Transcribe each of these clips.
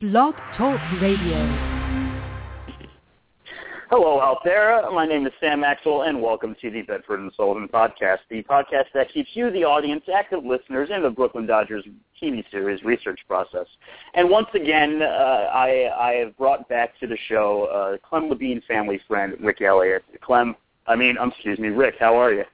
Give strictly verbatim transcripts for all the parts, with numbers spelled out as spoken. Blog Talk Radio. Hello out there. My name is Sam Maxwell, and welcome to the Bedford and Sullivan Podcast, the podcast that keeps you, the audience, active listeners in the Brooklyn Dodgers T V series research process. And once again, uh, I, I have brought back to the show uh, Clem Labine family friend, Rick Elliott. Clem, I mean, um, excuse me, Rick, how are you?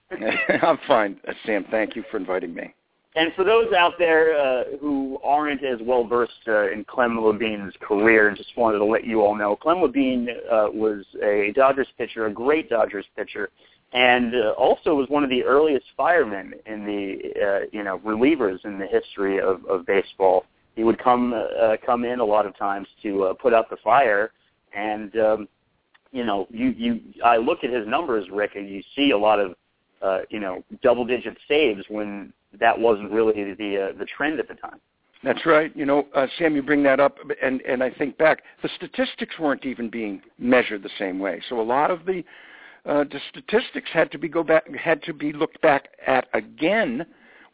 I'm fine, Sam. Thank you for inviting me. And for those out there uh, who aren't as well-versed uh, in Clem Labine's career, just wanted to let you all know, Clem Labine uh, was a Dodgers pitcher, a great Dodgers pitcher, and uh, also was one of the earliest firemen in the, uh, you know, relievers in the history of, of baseball. He would come uh, come in a lot of times to uh, put out the fire, and, um, you know, you, you I look at his numbers, Rick, and you see a lot of, uh, you know, double-digit saves when that wasn't really the uh, the trend at the time. That's right. You know, uh, Sam, you bring that up, and, and I think back, the statistics weren't even being measured the same way. So a lot of the uh, the statistics had to be go back had to be looked back at again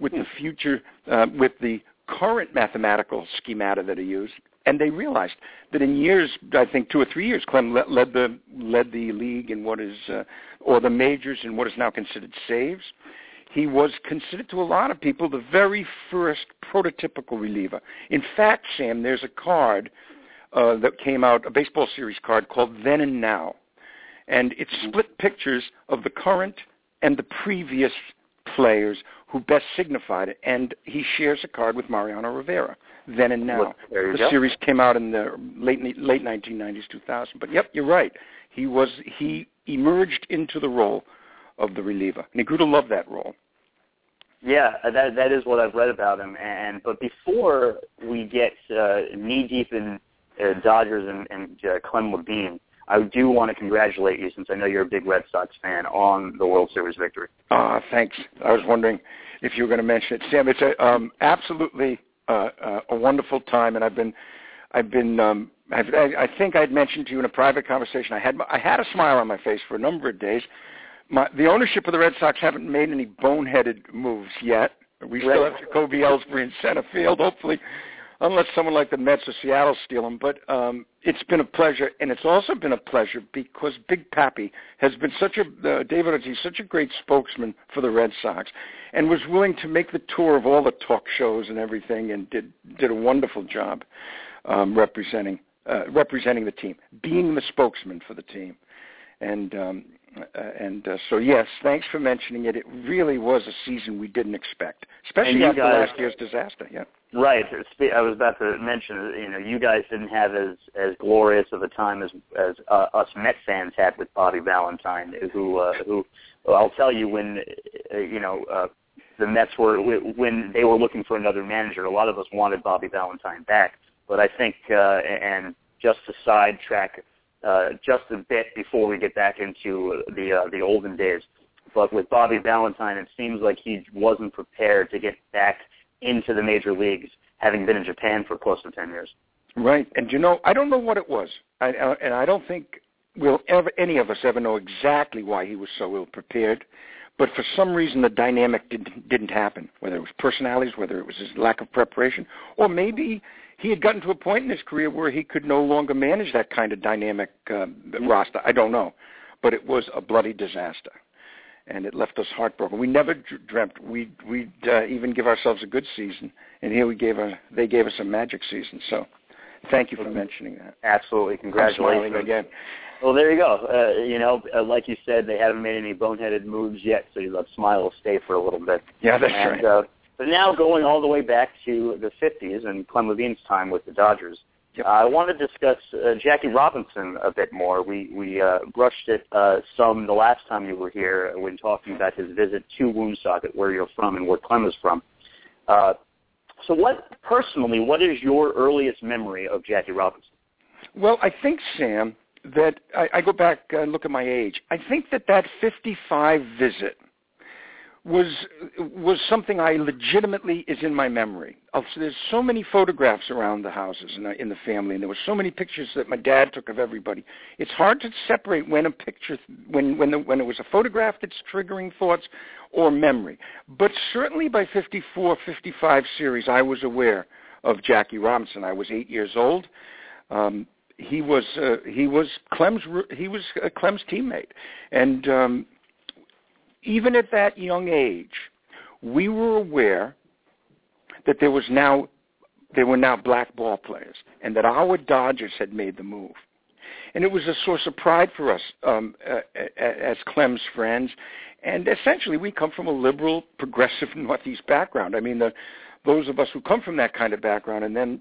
with hmm. the future uh, with the current mathematical schemata that are used. And they realized that in years, I think two or three years, Clem led, led the led the league in what is uh, or the majors in what is now considered saves. He was considered to a lot of people the very first prototypical reliever. In fact, Sam, there's a card uh, that came out, a baseball series card called Then and Now. And it split pictures of the current and the previous players who best signified it. And he shares a card with Mariano Rivera, Then and Now. Well, the go. series came out in the late late nineteen nineties, two thousand. But, yep, you're right. He was he emerged into the role of the reliever, and he grew to love that role. Yeah, that that is what I've read about him. And but before we get uh, knee deep in uh, Dodgers and, and uh, Clem Labine, I do want to congratulate you, since I know you're a big Red Sox fan, on the World Series victory. Ah, uh, thanks. I was wondering if you were going to mention it, Sam. It's a, um, absolutely uh, uh, a wonderful time, and I've been, I've been. Um, I've, I, I think I'd mentioned to you in a private conversation. I had I had a smile on my face for a number of days. My, the ownership of the Red Sox haven't made any boneheaded moves yet. We still have Jacoby Ellsbury in center field, hopefully, unless someone like the Mets or Seattle steal him. But um, it's been a pleasure, and it's also been a pleasure because Big Papi has been such a uh, David Ortiz, such a great spokesman for the Red Sox, and was willing to make the tour of all the talk shows and everything, and did did a wonderful job um, representing uh, representing the team, being the spokesman for the team, and. Um, Uh, and uh, so, yes, thanks for mentioning it. It really was a season we didn't expect, especially after guys, last year's disaster. Yeah, right. I was about to mention, you know, you guys didn't have as, as glorious of a time as as uh, us Met fans had with Bobby Valentine, who uh, who well, I'll tell you when uh, you know uh, the Mets were when they were looking for another manager. A lot of us wanted Bobby Valentine back, but I think uh, and just to sidetrack. Uh, just a bit before we get back into the uh, the olden days. But with Bobby Valentine, it seems like he wasn't prepared to get back into the major leagues, having been in Japan for close to ten years. Right. And, you know, I don't know what it was. I, uh, and I don't think we'll ever any of us ever know exactly why he was so ill-prepared. But for some reason, the dynamic didn't, didn't happen, whether it was personalities, whether it was his lack of preparation, or maybe he had gotten to a point in his career where he could no longer manage that kind of dynamic uh, roster. I don't know. But it was a bloody disaster, and it left us heartbroken. We never dreamt we'd, we'd uh, even give ourselves a good season, and here we gave a, they gave us a magic season. So thank you for mentioning that. Absolutely. Congratulations. I'm smiling again. Well, there you go. Uh, you know, uh, like you said, they haven't made any boneheaded moves yet, so that smile will stay for a little bit. Yeah, that's and, right. Uh, but now going all the way back to the fifties and Clem Labine's time with the Dodgers, yep. uh, I want to discuss uh, Jackie Robinson a bit more. We we uh, brushed it uh, some the last time you were here when talking about his visit to Woonsocket, where you're from and where Clem is from. Uh, so what, personally, what is your earliest memory of Jackie Robinson? Well, I think, Sam, that I, I go back and look at my age. I think that that fifty-five visit was was something I legitimately is in my memory. Also, there's so many photographs around the houses and in the family, and there were so many pictures that my dad took of everybody. It's hard to separate when a picture when when the, when it was a photograph that's triggering thoughts or memory. But certainly by fifty-four, fifty-five series, I was aware of Jackie Robinson. I was eight years old. Um, he was uh, he was Clem's he was uh, Clem's teammate, and um, even at that young age, we were aware that there was now there were now black ball players, and that our Dodgers had made the move. And it was a source of pride for us um, uh, as Clem's friends. And essentially, we come from a liberal, progressive Northeast background. I mean, the, those of us who come from that kind of background and then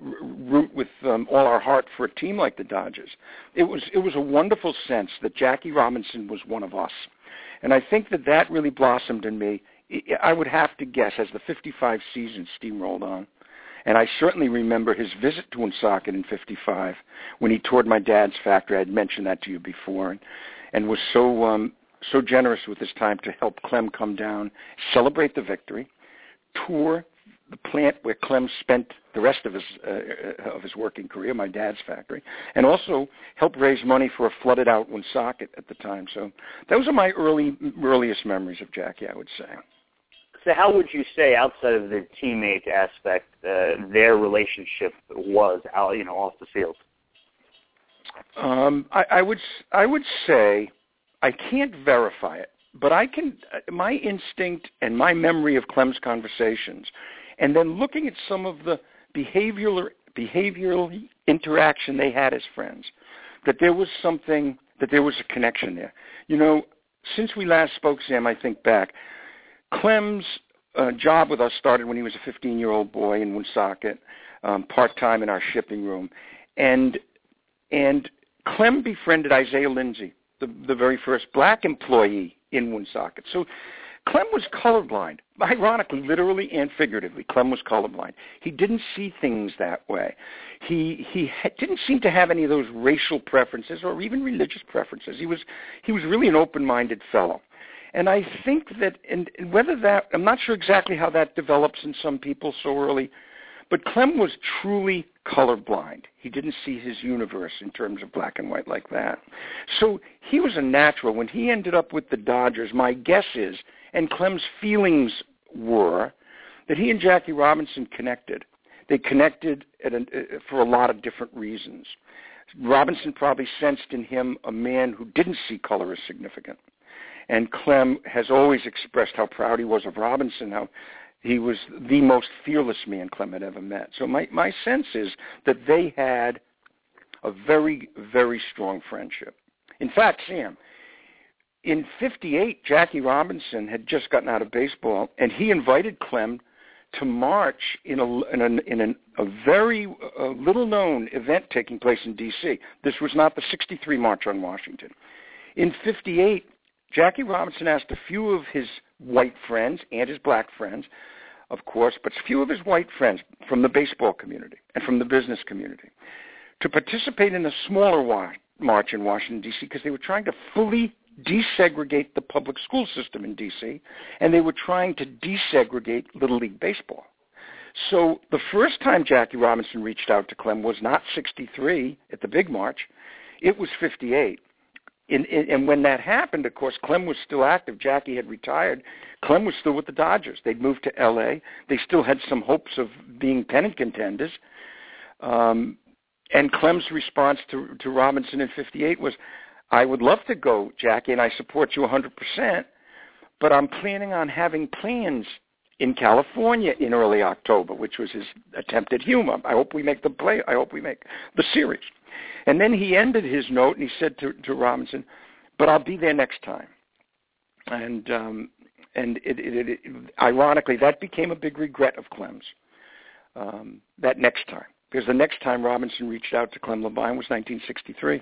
root with um, all our heart for a team like the Dodgers. It was it was a wonderful sense that Jackie Robinson was one of us. And I think that that really blossomed in me, I would have to guess, as the fifty-five season steamrolled on. And I certainly remember his visit to Woonsocket in fifty-five when he toured my dad's factory. I had mentioned that to you before, and, and was so um, so generous with his time to help Clem come down, celebrate the victory, tour the plant where Clem spent the rest of his uh, of his working career, my dad's factory, and also help raise money for a flooded-out Woonsocket at the time. So those are my early earliest memories of Jackie, I would say. So how would you say, outside of the teammate aspect, uh, their relationship was out, you know, off the field? Um, I, I would, I would say, I can't verify it, but I can. My instinct and my memory of Clem's conversations, and then looking at some of the behavioral behavioral interaction they had as friends, that there was something, that there was a connection there. You know, since we last spoke, Sam, I think back. Clem's uh, job with us started when he was a fifteen-year-old boy in Woonsocket, um, part-time in our shipping room. And and Clem befriended Isaiah Lindsay, the, the very first black employee in Woonsocket. So Clem was colorblind. Ironically, literally and figuratively, Clem was colorblind. He didn't see things that way. He he ha- didn't seem to have any of those racial preferences or even religious preferences. He was he was really an open-minded fellow. And I think that, and whether that, I'm not sure exactly how that develops in some people so early, but Clem was truly colorblind. He didn't see his universe in terms of black and white like that. So he was a natural. When he ended up with the Dodgers, my guess is, and Clem's feelings were, that he and Jackie Robinson connected. They connected at an, uh, for a lot of different reasons. Robinson probably sensed in him a man who didn't see color as significant. And Clem has always expressed how proud he was of Robinson, how he was the most fearless man Clem had ever met. So my, my sense is that they had a very, very strong friendship. In fact, Sam, in fifty-eight, Jackie Robinson had just gotten out of baseball, and he invited Clem to march in a, in an, in an, a very uh, little-known event taking place in D C. This was not the sixty-three March on Washington. In fifty-eight... Jackie Robinson asked a few of his white friends and his black friends, of course, but a few of his white friends from the baseball community and from the business community to participate in a smaller wa- march in Washington, D C, because they were trying to fully desegregate the public school system in D C, and they were trying to desegregate Little League Baseball. So the first time Jackie Robinson reached out to Clem was not sixty-three at the big march. It was fifty-eight. In, in, and when that happened, of course, Clem was still active. Jackie had retired. Clem was still with the Dodgers. They'd moved to L A. They still had some hopes of being pennant contenders. Um, and Clem's response to, to Robinson in fifty-eight was, I would love to go, Jackie, and I support you one hundred percent, but I'm planning on having plans in California in early October, which was his attempt at humor. I hope we make the play. I hope we make the series. And then he ended his note, and he said to, to Robinson, but I'll be there next time. And um, and it, it, it, it, ironically, that became a big regret of Clem's, um, that next time. Because the next time Robinson reached out to Clem Labine was nineteen sixty-three,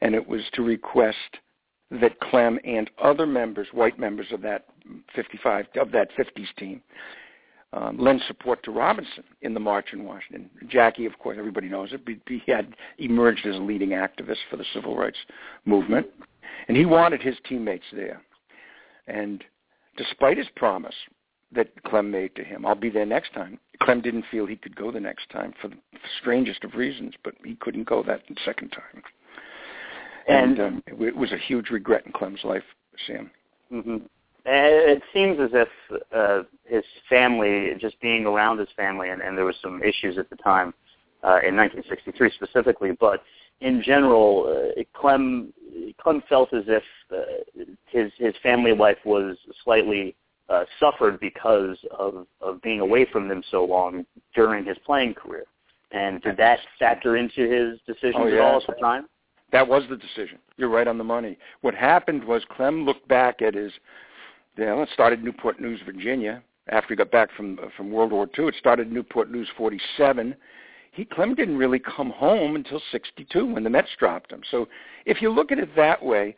and it was to request that Clem and other members, white members of that fifty-five, of that fifties team, Um, lend support to Robinson in the march in Washington. Jackie, of course, everybody knows it. He had emerged as a leading activist for the civil rights movement, and he wanted his teammates there. And despite his promise that Clem made to him, I'll be there next time, Clem didn't feel he could go the next time for the strangest of reasons, but he couldn't go that second time. And, and um, it was a huge regret in Clem's life, Sam. Mm-hmm. And it seems as if uh, his family, just being around his family, and, and there was some issues at the time uh, in nineteen sixty-three specifically, but in general, uh, Clem Clem felt as if uh, his his family life was slightly uh, suffered because of, of being away from them so long during his playing career. And did that factor into his decisions oh, yeah. at all at the time? That was the decision. You're right on the money. What happened was Clem looked back at his, you know, it started Newport News, Virginia. After he got back from from World War Two, it started Newport News forty-seven. He, Clem didn't really come home until sixty-two when the Mets dropped him. So if you look at it that way,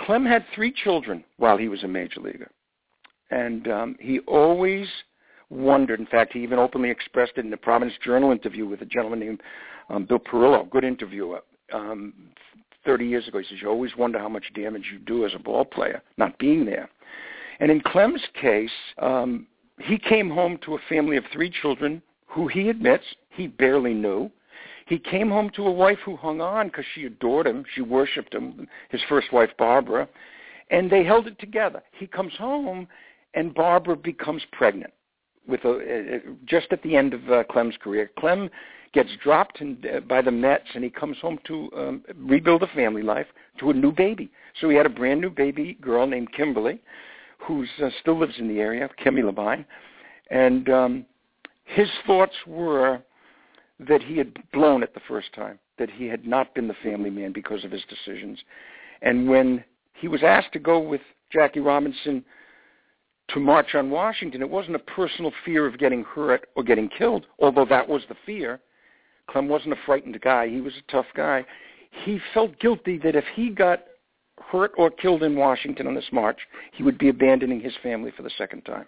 Clem had three children while he was a major leaguer. And um, he always wondered. In fact, he even openly expressed it in the Providence Journal interview with a gentleman named um, Bill Perillo, good interviewer. Um, thirty years ago, he says, you always wonder how much damage you do as a ball player, not being there. And in Clem's case, um, he came home to a family of three children who he admits he barely knew. He came home to a wife who hung on because she adored him. She worshipped him, his first wife, Barbara, and they held it together. He comes home, and Barbara becomes pregnant with a, uh, just at the end of uh, Clem's career. Clem gets dropped in, uh, by the Mets, and he comes home to um, rebuild a family life to a new baby. So he had a brand-new baby girl named Kimberly, who uh, still lives in the area, Kimmy Levine. And um, his thoughts were that he had blown it the first time, that he had not been the family man because of his decisions. And when he was asked to go with Jackie Robinson to march on Washington, it wasn't a personal fear of getting hurt or getting killed, although that was the fear. Clem wasn't a frightened guy. He was a tough guy. He felt guilty that if he got hurt or killed in Washington on this march, he would be abandoning his family for the second time.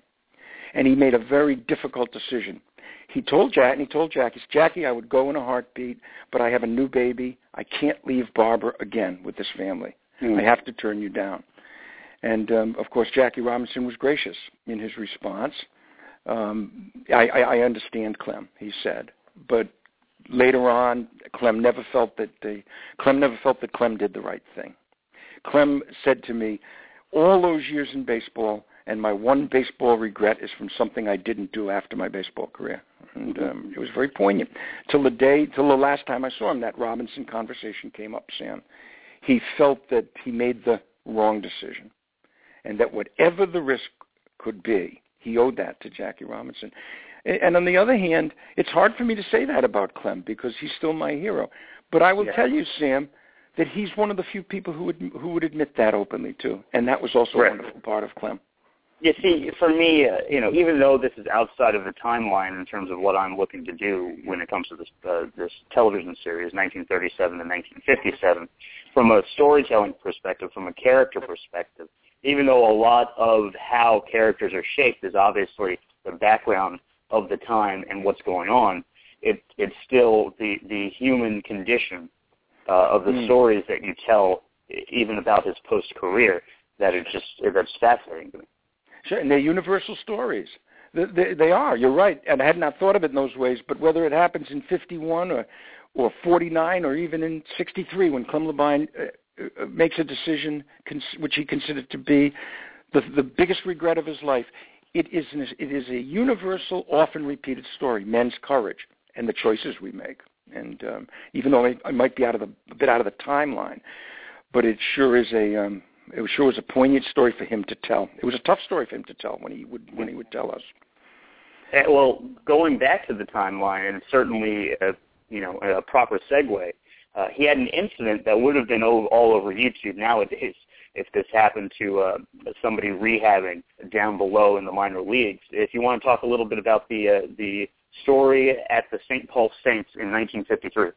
And he made a very difficult decision. He told Jack, and he told Jackie, Jackie, I would go in a heartbeat, but I have a new baby. I can't leave Barbara again with this family. Mm. I have to turn you down. And, um, of course, Jackie Robinson was gracious in his response. Um, I, I, I understand, Clem, he said. But later on, Clem never felt that they, Clem never felt that Clem did the right thing. Clem said to me, all those years in baseball, and my one baseball regret is from something I didn't do after my baseball career. And um, it was very poignant. Till the day, till the last time I saw him, that Robinson conversation came up, Sam. He felt that he made the wrong decision, and that whatever the risk could be, he owed that to Jackie Robinson. And on the other hand, it's hard for me to say that about Clem because he's still my hero. But I will yeah. tell you, Sam, that he's one of the few people who would who would admit that openly, too. And that was also right. a wonderful part of Clem. You see, for me, uh, you know, even though this is outside of the timeline in terms of what I'm looking to do when it comes to this uh, this television series, nineteen thirty-seven to nineteen fifty-seven, from a storytelling perspective, from a character perspective, even though a lot of how characters are shaped is obviously the background of the time and what's going on, it, it's still the, the human condition uh, of the mm. stories that you tell, even about his post-career, that it just, that's fascinating to me. Sure, and they're universal stories. They, they, they are, you're right, and I had not thought of it in those ways, but whether it happens in fifty-one or, or forty-nine or even in sixty-three when Clem Labine uh, makes a decision which he considered to be the, the biggest regret of his life. It is, an, it is a universal, often repeated story, men's courage and the choices we make. And um, even though I, I might be out of the, a bit out of the timeline, but it sure is a um, it sure was a poignant story for him to tell. It was a tough story for him to tell when he would when he would tell us. And, well, going back to the timeline, and certainly a, you know a proper segue. Uh, he had an incident that would have been all, all over YouTube nowadays if this happened to uh, somebody rehabbing down below in the minor leagues. If you want to talk a little bit about the uh, the story at the Saint Paul Saints in nineteen fifty-three.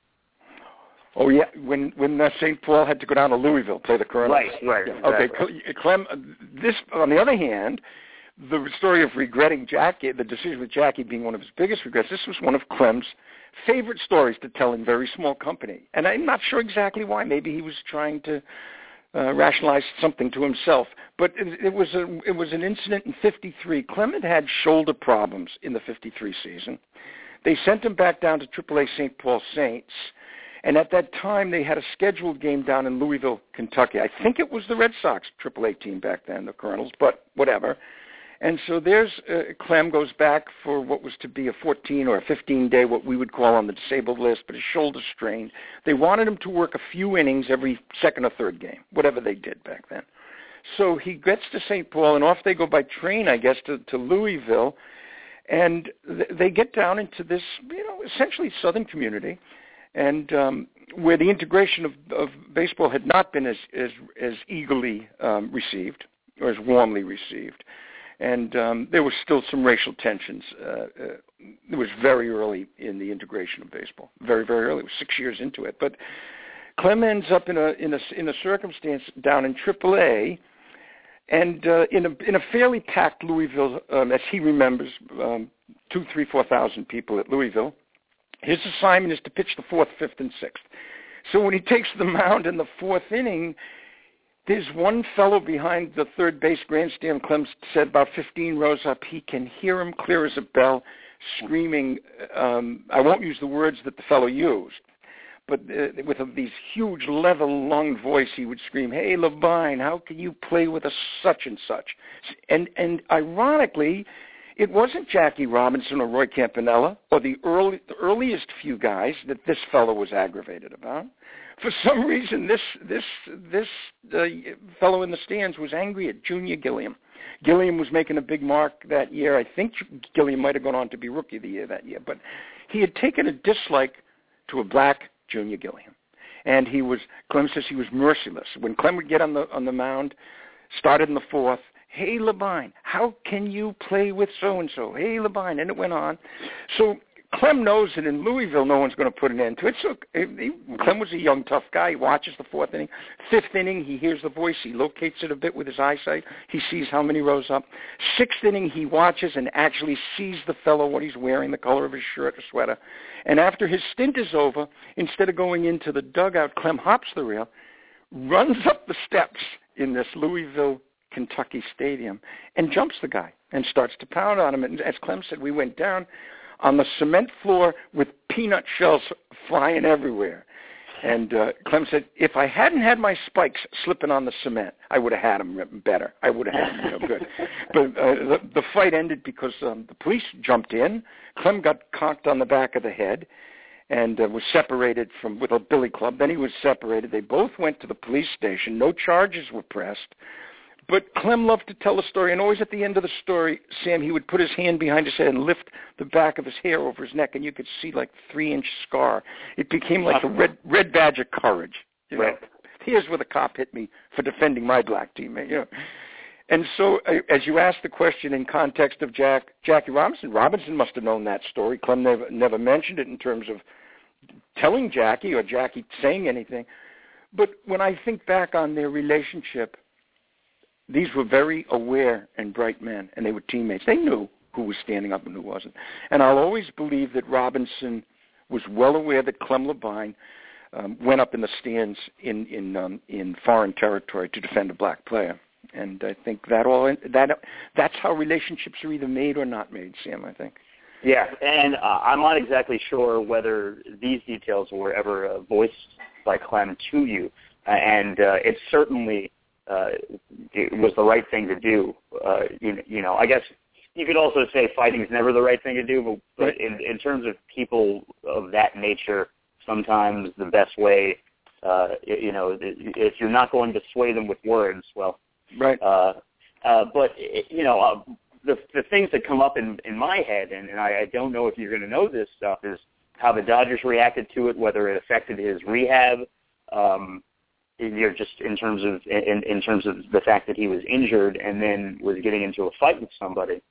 Oh, yeah, when when uh, Saint Paul had to go down to Louisville, play the Colonels. Right, right. Yeah, exactly. Okay, Clem, this, on the other hand, the story of regretting Jackie, the decision with Jackie being one of his biggest regrets, this was one of Clem's favorite stories to tell in very small company. And I'm not sure exactly why. Maybe he was trying to uh, rationalize something to himself. But it, it was a, it was an incident in fifty-three. Clem had had shoulder problems in the fifty-three season. They sent him back down to triple A Saint Paul Saints. And at that time, they had a scheduled game down in Louisville, Kentucky. I think it was the Red Sox triple A team back then, the Colonels, but whatever. And so there's uh, Clem goes back for what was to be a fourteen or a fifteen-day, what we would call on the disabled list, but his shoulder strained. They wanted him to work a few innings every second or third game, whatever they did back then. So he gets to Saint Paul, and off they go by train, I guess, to, to Louisville. And th- they get down into this, you know, essentially southern community, and um, where the integration of, of baseball had not been as, as, as eagerly um, received or as warmly received. And um, there was still some racial tensions. Uh, uh, it was very early in the integration of baseball, very, very early. It was six years into it. But Clem ends up in a in a, in a circumstance down in triple A, and uh, in, a, in a fairly packed Louisville, um, as he remembers, um, two, three, four thousand people at Louisville. His assignment is to pitch the fourth, fifth, and sixth. So when he takes the mound in the fourth inning, there's one fellow behind the third base grandstand, Clem said, about fifteen rows up. He can hear him clear as a bell screaming, um, I won't use the words that the fellow used, but uh, with a, these huge level-lunged voice, he would scream, hey, Labine, how can you play with a such and such? And, and ironically, it wasn't Jackie Robinson or Roy Campanella or the, early, the earliest few guys that this fellow was aggravated about. For some reason, this this this uh, fellow in the stands was angry at Junior Gilliam. Gilliam was making a big mark that year. I think Gilliam might have gone on to be Rookie of the Year that year. But he had taken a dislike to a black Junior Gilliam, and he was. Clem says he was merciless. When Clem would get on the on the mound, started in the fourth. Hey, Labine, how can you play with so and so? Hey, Labine, and it went on. So Clem knows that in Louisville, no one's going to put an end to it. So he, Clem was a young, tough guy. He watches the fourth inning. Fifth inning, he hears the voice. He locates it a bit with his eyesight. He sees how many rows up. Sixth inning, he watches and actually sees the fellow, what he's wearing, the color of his shirt or sweater. And after his stint is over, instead of going into the dugout, Clem hops the rail, runs up the steps in this Louisville, Kentucky stadium, and jumps the guy and starts to pound on him. And as Clem said, we went down on the cement floor with peanut shells flying everywhere. And uh, Clem said, if I hadn't had my spikes slipping on the cement, I would have had him better. I would have had him you know, good. But uh, the, the fight ended because um, the police jumped in. Clem got conked on the back of the head and uh, was separated from with a billy club. Then he was separated. They both went to the police station. No charges were pressed. But Clem loved to tell a story, and always at the end of the story, Sam, he would put his hand behind his head and lift the back of his hair over his neck, and you could see like a three-inch scar. It became like a red red badge of courage. You know? Right. Here's where the cop hit me for defending my black teammate. You know? And so as you asked the question in context of Jack, Jackie Robinson, Robinson must have known that story. Clem never, never mentioned it in terms of telling Jackie or Jackie saying anything. But when I think back on their relationship, these were very aware and bright men, and they were teammates. They knew who was standing up and who wasn't. And I'll always believe that Robinson was well aware that Clem Labine um, went up in the stands in in, um, in foreign territory to defend a black player. And I think that all that that's how relationships are either made or not made, Sam, I think. Yeah, and uh, I'm not exactly sure whether these details were ever uh, voiced by Clem to you, uh, and uh, it's certainly... Uh, it was the right thing to do. Uh, you, you know, I guess you could also say fighting is never the right thing to do, but, but in, in terms of people of that nature, sometimes the best way, uh, you know, if you're not going to sway them with words, well, right. Uh, uh, but, you know, uh, the the things that come up in, in my head, and, and I, I don't know if you're going to know this stuff, is how the Dodgers reacted to it, whether it affected his rehab, um you know, just in terms of in, in terms of the fact that he was injured and then was getting into a fight with somebody.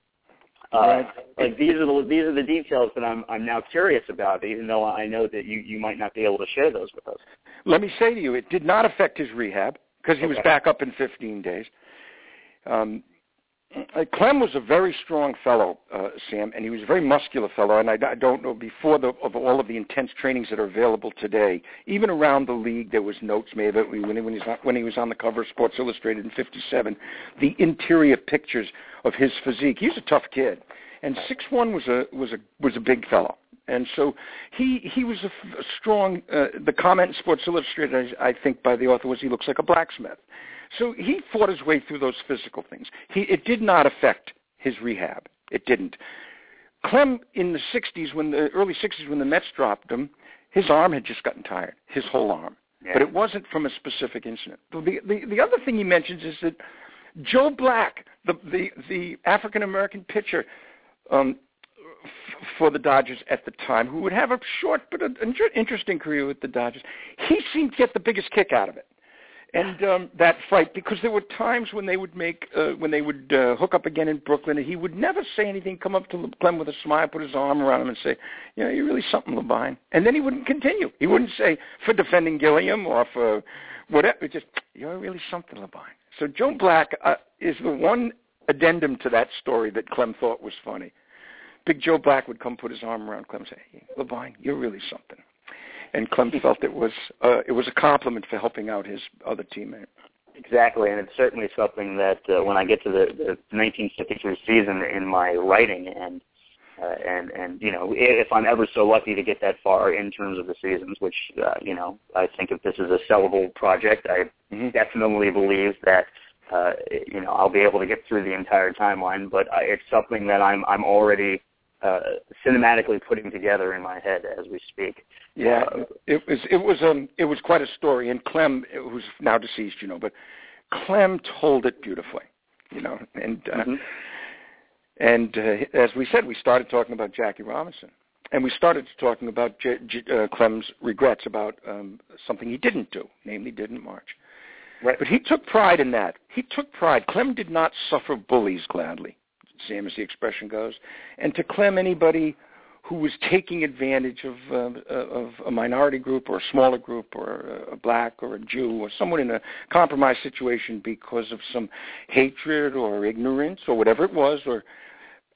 Uh, right. Like these are the these are the details that I'm I'm now curious about, even though I know that you, you might not be able to share those with us. Let me say to you, it did not affect his rehab because he okay. was back up in fifteen days. Um, Clem was a very strong fellow, uh, Sam, and he was a very muscular fellow. And I, I don't know, before the, of all of the intense trainings that are available today, even around the league, there was notes made of it when, when, he's not, when he was on the cover of Sports Illustrated in fifty-seven, the interior pictures of his physique. He was a tough kid. And six one was a, was a, was a big fellow. And so he he was a f- strong, uh, the comment in Sports Illustrated, I, I think, by the author was he looks like a blacksmith. So he fought his way through those physical things. He, it did not affect his rehab. It didn't. Clem, in the sixties, when the early sixties, when the Mets dropped him, his arm had just gotten tired, his whole arm. Yeah. But it wasn't from a specific incident. The, the, the other thing he mentions is that Joe Black, the, the, the African-American pitcher um, f- for the Dodgers at the time, who would have a short but an interesting career with the Dodgers, he seemed to get the biggest kick out of it. And um, that fight, because there were times when they would make, uh, when they would uh, hook up again in Brooklyn, and he would never say anything, come up to Clem with a smile, put his arm around him and say, you know, you're really something, Labine. And then he wouldn't continue. He wouldn't say, for defending Gilliam or for whatever, just, you're really something, Labine. So Joe Black uh, is the one addendum to that story that Clem thought was funny. Big Joe Black would come put his arm around Clem and say, hey, Labine, you're really something. And Clem felt it was uh, it was a compliment for helping out his other teammate. Exactly, and it's certainly something that uh, when I get to the, the nineteen fifty-three season in my writing, and uh, and and you know, if I'm ever so lucky to get that far in terms of the seasons, which uh, you know, I think if this is a sellable project, I mm-hmm. definitely believe that uh, you know, I'll be able to get through the entire timeline. But I, it's something that I'm I'm already. Uh, cinematically putting together in my head as we speak. Yeah, uh, it was it was um it was quite a story, and Clem, who's now deceased, you know, but Clem told it beautifully, you know, and uh, mm-hmm. and uh, as we said, we started talking about Jackie Robinson, and we started talking about J- J- uh, Clem's regrets about um, something he didn't do, namely didn't march. Right. But he took pride in that. He took pride. Clem did not suffer bullies gladly, same as the expression goes. And to Clem, anybody who was taking advantage of uh, of a minority group or a smaller group or a black or a Jew or someone in a compromised situation because of some hatred or ignorance or whatever it was or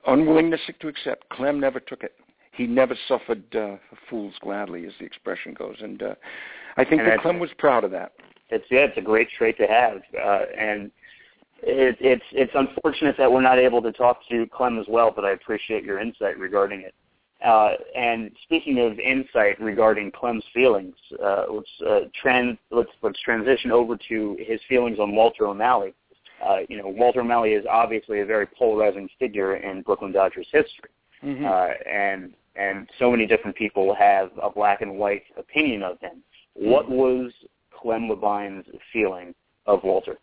unwillingness to accept, Clem never took it. He never suffered uh, fools gladly, as the expression goes. And uh, I think and that Clem was proud of that. It's, yeah, it's a great trait to have. Uh, and It, it's it's unfortunate that we're not able to talk to Clem as well, but I appreciate your insight regarding it. Uh, and speaking of insight regarding Clem's feelings, uh, let's, uh, trans, let's let's transition over to his feelings on Walter O'Malley. Uh, you know, Walter O'Malley is obviously a very polarizing figure in Brooklyn Dodgers history, mm-hmm. uh, and and so many different people have a black and white opinion of him. Mm-hmm. What was Clem Labine's feeling of Walter?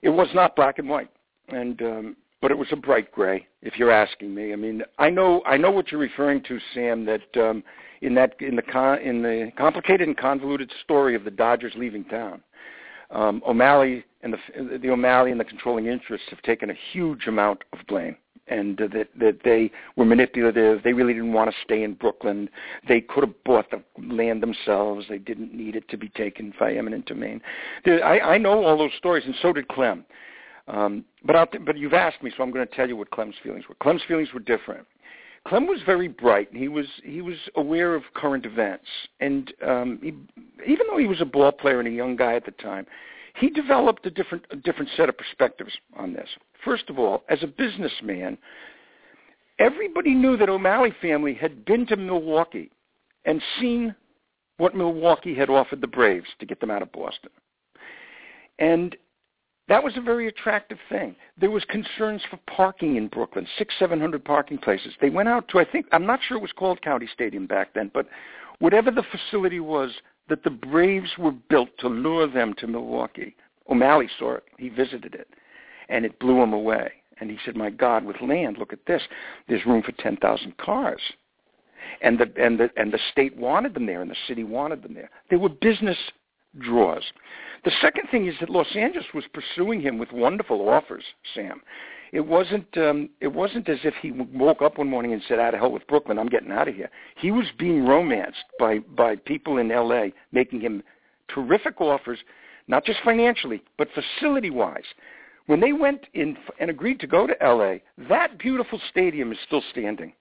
It was not black and white, and um, but it was a bright gray, if you're asking me. I mean, I know I know what you're referring to, Sam. That um, in that in the con, in the complicated and convoluted story of the Dodgers leaving town, um, O'Malley and the the O'Malley and the controlling interests have taken a huge amount of blame, and uh, that that they were manipulative. They really didn't want to stay in Brooklyn. They could have bought the land themselves. They didn't need it to be taken by eminent domain. There, I, I know all those stories, and so did Clem. Um, but I'll t- but you've asked me, so I'm going to tell you what Clem's feelings were. Clem's feelings were different. Clem was very bright, and he was he was aware of current events. And um, he, even though he was a ball player and a young guy at the time, he developed a different a different set of perspectives on this. First of all, as a businessman, everybody knew that O'Malley family had been to Milwaukee and seen what Milwaukee had offered the Braves to get them out of Boston. And that was a very attractive thing. There was concerns for parking in Brooklyn, six, seven hundred parking places. They went out to, I think, I'm not sure it was called County Stadium back then, but whatever the facility was that the Braves were built to lure them to Milwaukee, O'Malley saw it. He visited it. And it blew him away. And he said, my God, with land, look at this. There's room for ten thousand cars. And the, and, the, and the state wanted them there, and the city wanted them there. They were business draws. The second thing is that Los Angeles was pursuing him with wonderful offers, Sam. It wasn't, um, it wasn't as if he woke up one morning and said, out of hell with Brooklyn, I'm getting out of here. He was being romanced by, by people in L A, making him terrific offers, not just financially, but facility-wise. When they went in and agreed to go to L A, that beautiful stadium is still standing.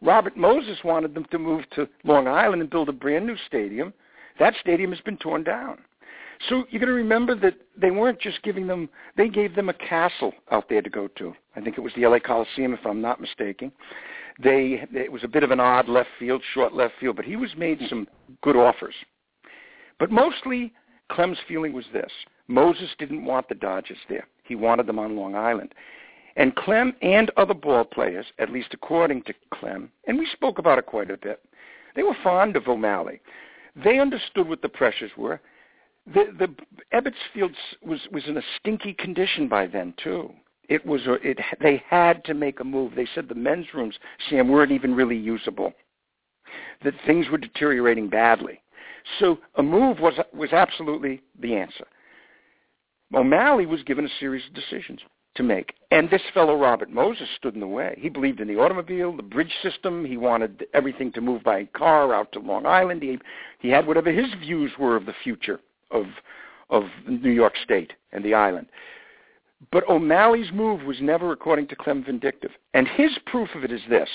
Robert Moses wanted them to move to Long Island and build a brand new stadium. That stadium has been torn down. So you're going to remember that they weren't just giving them, they gave them a castle out there to go to. I think it was the L A Coliseum, if I'm not mistaken. they it was a bit of an odd left field, short left field, but he was made some good offers. But mostly Clem's feeling was this. Moses didn't want the Dodgers there. He wanted them on Long Island. And Clem and other ball players, at least according to Clem, and we spoke about it quite a bit, they were fond of O'Malley. They understood what the pressures were. The, the Ebbets Field was, was in a stinky condition by then, too. It was a, it, they had to make a move. They said the men's rooms, Sam, weren't even really usable, that things were deteriorating badly. So a move was was absolutely the answer. O'Malley was given a series of decisions to make, and this fellow Robert Moses stood in the way. He believed in the automobile, the bridge system. He wanted everything to move by car out to Long Island. He, he had whatever his views were of the future of of New York State and the island. But O'Malley's move was never, according to Clem, vindictive. And his proof of it is this,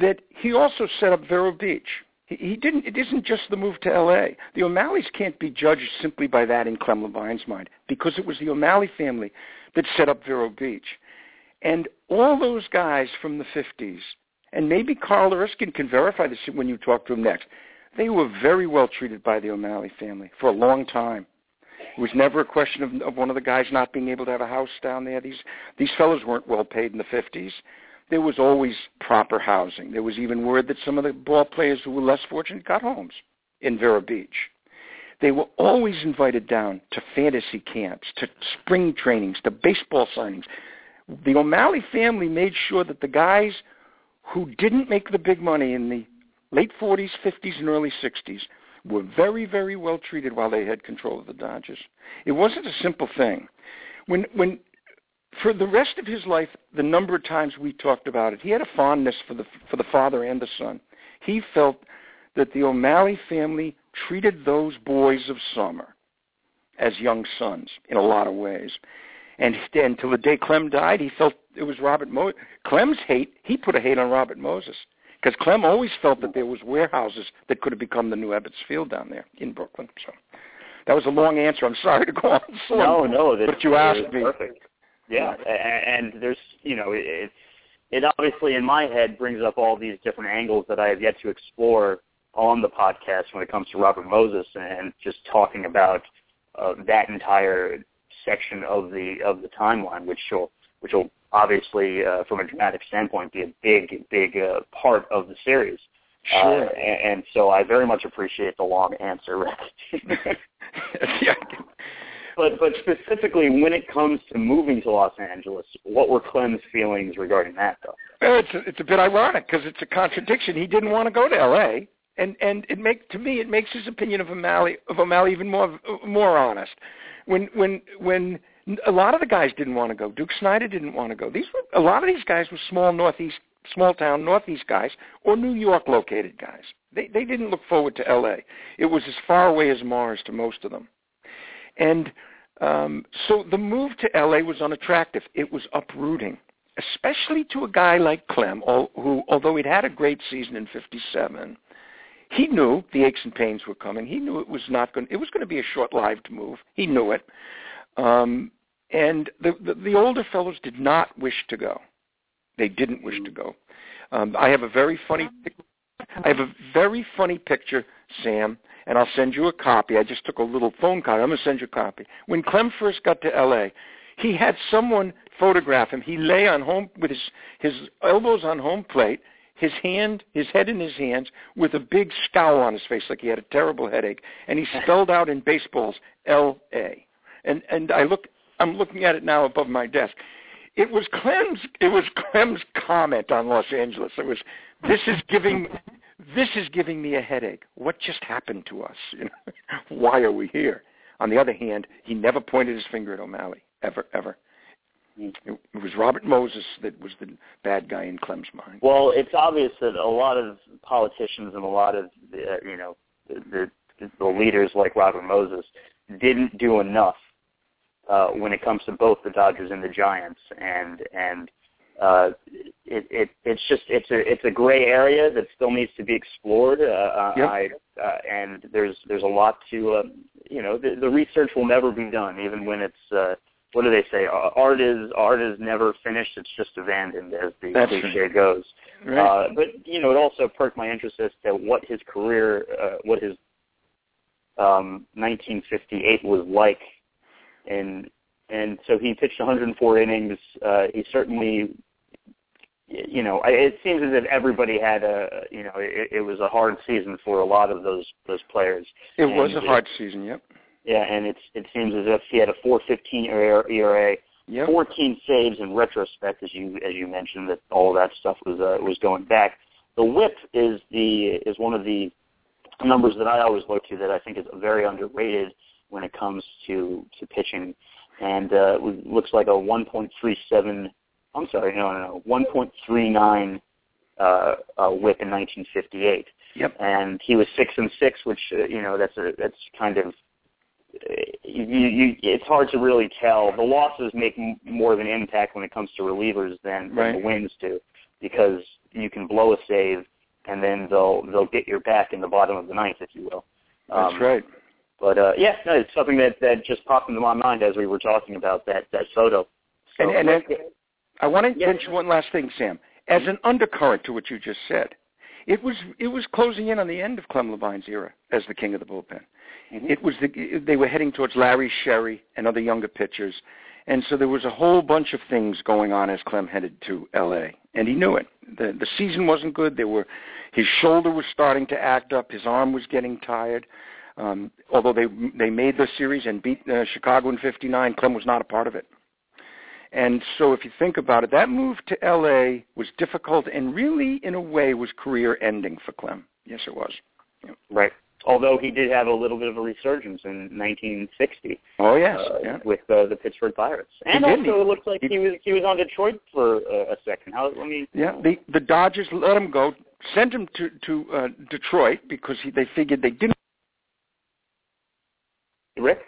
that he also set up Vero Beach. He, he didn't, it isn't just the move to L A. The O'Malleys can't be judged simply by that in Clem Labine's mind, because it was the O'Malley family that set up Vero Beach. And all those guys from the fifties, and maybe Carl Erskine can verify this when you talk to him next, they were very well treated by the O'Malley family for a long time. It was never a question of, of one of the guys not being able to have a house down there. These these fellows weren't well paid in the fifties. There was always proper housing. There was even word that some of the ball players who were less fortunate got homes in Vero Beach. They were always invited down to fantasy camps, to spring trainings, to baseball signings. The O'Malley family made sure that the guys who didn't make the big money in the late forties, fifties, and early sixties were very, very well treated while they had control of the Dodgers. It wasn't a simple thing. When, when, for the rest of his life, the number of times we talked about it, he had a fondness for the for the father and the son. He felt that the O'Malley family treated those boys of summer as young sons in a lot of ways. And until the day Clem died, he felt it was Robert Moses. Clem's hate, he put a hate on Robert Moses, because Clem always felt that there was warehouses that could have become the new Ebbets Field down there in Brooklyn. So that was a long answer. I'm sorry to go on so long. No, no. But you asked me. Perfect. Yeah, and there's, you know, it, it obviously in my head brings up all these different angles that I have yet to explore on the podcast when it comes to Robert Moses and just talking about uh, that entire section of the of the timeline, which will which will obviously, uh, from a dramatic standpoint, be a big, big uh, part of the series. Sure. Uh, and, and so I very much appreciate the long answer, Rick. Yeah. But but specifically, when it comes to moving to Los Angeles, what were Clem's feelings regarding that, though? It's a, it's a bit ironic because it's a contradiction. He didn't want to go to L A, and and it make to me it makes his opinion of O'Malley of O'Malley even more more honest. When when when. A lot of the guys didn't want to go. Duke Snider didn't want to go. These were, a lot of these guys were small northeast, small town northeast guys or New York located guys. They they didn't look forward to L A. It was as far away as Mars to most of them, and um, so the move to L A was unattractive. It was uprooting, especially to a guy like Clem, who although he'd had a great season in fifty-seven, he knew the aches and pains were coming. He knew it was not going. It was going to be a short-lived move. He knew it. Um, and the, the the older fellows did not wish to go. They didn't wish to go. Um, I have a very funny I have a very funny picture, Sam, and I'll send you a copy. I just took a little phone copy. I'm going to send you a copy. When Clem first got to L A, he had someone photograph him. He lay on home with his, his elbows on home plate, his hand, his head in his hands, with a big scowl on his face like he had a terrible headache, and he spelled out in baseballs, L A And and I look, I'm looking at it now above my desk. It was Clem's. It was Clem's comment on Los Angeles. It was, this is giving, this is giving me a headache. What just happened to us? You know, why are we here? On the other hand, he never pointed his finger at O'Malley ever, ever. It, it was Robert Moses that was the bad guy in Clem's mind. Well, it's obvious that a lot of politicians and a lot of the, you know the, the, the leaders like Robert Moses didn't do enough. Uh, when it comes to both the Dodgers and the Giants, and and uh, it, it it's just it's a it's a gray area that still needs to be explored. Uh, yep. I, uh, and there's there's a lot to um, you know the, the research will never be done, even when it's uh, what do they say? Art is art is never finished. It's just abandoned, as the That's cliche right. goes. Right. Uh, but you know, it also perked my interest as to what his career, uh, what his um, nineteen fifty-eight was like, and and so he pitched one hundred four innings. Uh, he certainly, you know, it seems as if everybody had a, you know, it, it was a hard season for a lot of those those players. It and was a hard it, season. Yep. Yeah, and it's, it seems as if he had a four fifteen E R A, yep. fourteen saves in retrospect, as you as you mentioned, that all that stuff was uh, was going back. The WHIP is the is one of the numbers that I always look to that I think is very underrated when it comes to, to pitching, and uh, it looks like a one point three seven. I'm sorry, no, no, no, one point three nine uh, uh, WHIP in nineteen fifty-eight. Yep. And he was six and six, which uh, you know that's a that's kind of You, you, it's hard to really tell. The losses make m- more of an impact when it comes to relievers than, right. than the wins do, because you can blow a save and then they'll they'll get your back in the bottom of the ninth, if you will. Um, That's right. But uh, yeah, no, it's something that, that just popped into my mind as we were talking about that that photo. So, and and then, I want to yeah. mention one last thing, Sam. As an undercurrent to what you just said, it was it was closing in on the end of Clem Labine's era as the king of the bullpen. Mm-hmm. It was the, they were heading towards Larry Sherry and other younger pitchers, and so there was a whole bunch of things going on as Clem headed to L A, and he knew it. The, the season wasn't good. There were, his shoulder was starting to act up. His arm was getting tired. Um, although they they made the series and beat uh, Chicago in fifty-nine, Clem was not a part of it. And so if you think about it, that move to L A was difficult and really, in a way, was career-ending for Clem. Yes, it was. Yeah. Right. Although he did have a little bit of a resurgence in nineteen sixty. Oh, yes. Uh, yeah. With uh, the Pittsburgh Pirates. And also he? it looks like he, he was he was on Detroit for uh, a second. How, let me... Yeah, the, the Dodgers let him go, sent him to, to uh, Detroit because he, they figured they didn't... Rick?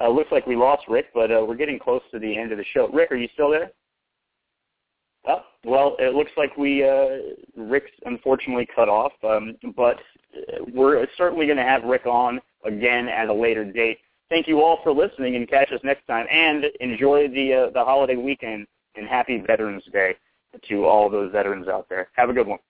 Uh, looks like we lost Rick, but uh, we're getting close to the end of the show. Rick, are you still there? Oh, well, it looks like we uh, Rick's unfortunately cut off, um, but we're certainly going to have Rick on again at a later date. Thank you all for listening, and catch us next time. And enjoy the uh, the holiday weekend, and happy Veterans Day to all those veterans out there. Have a good one.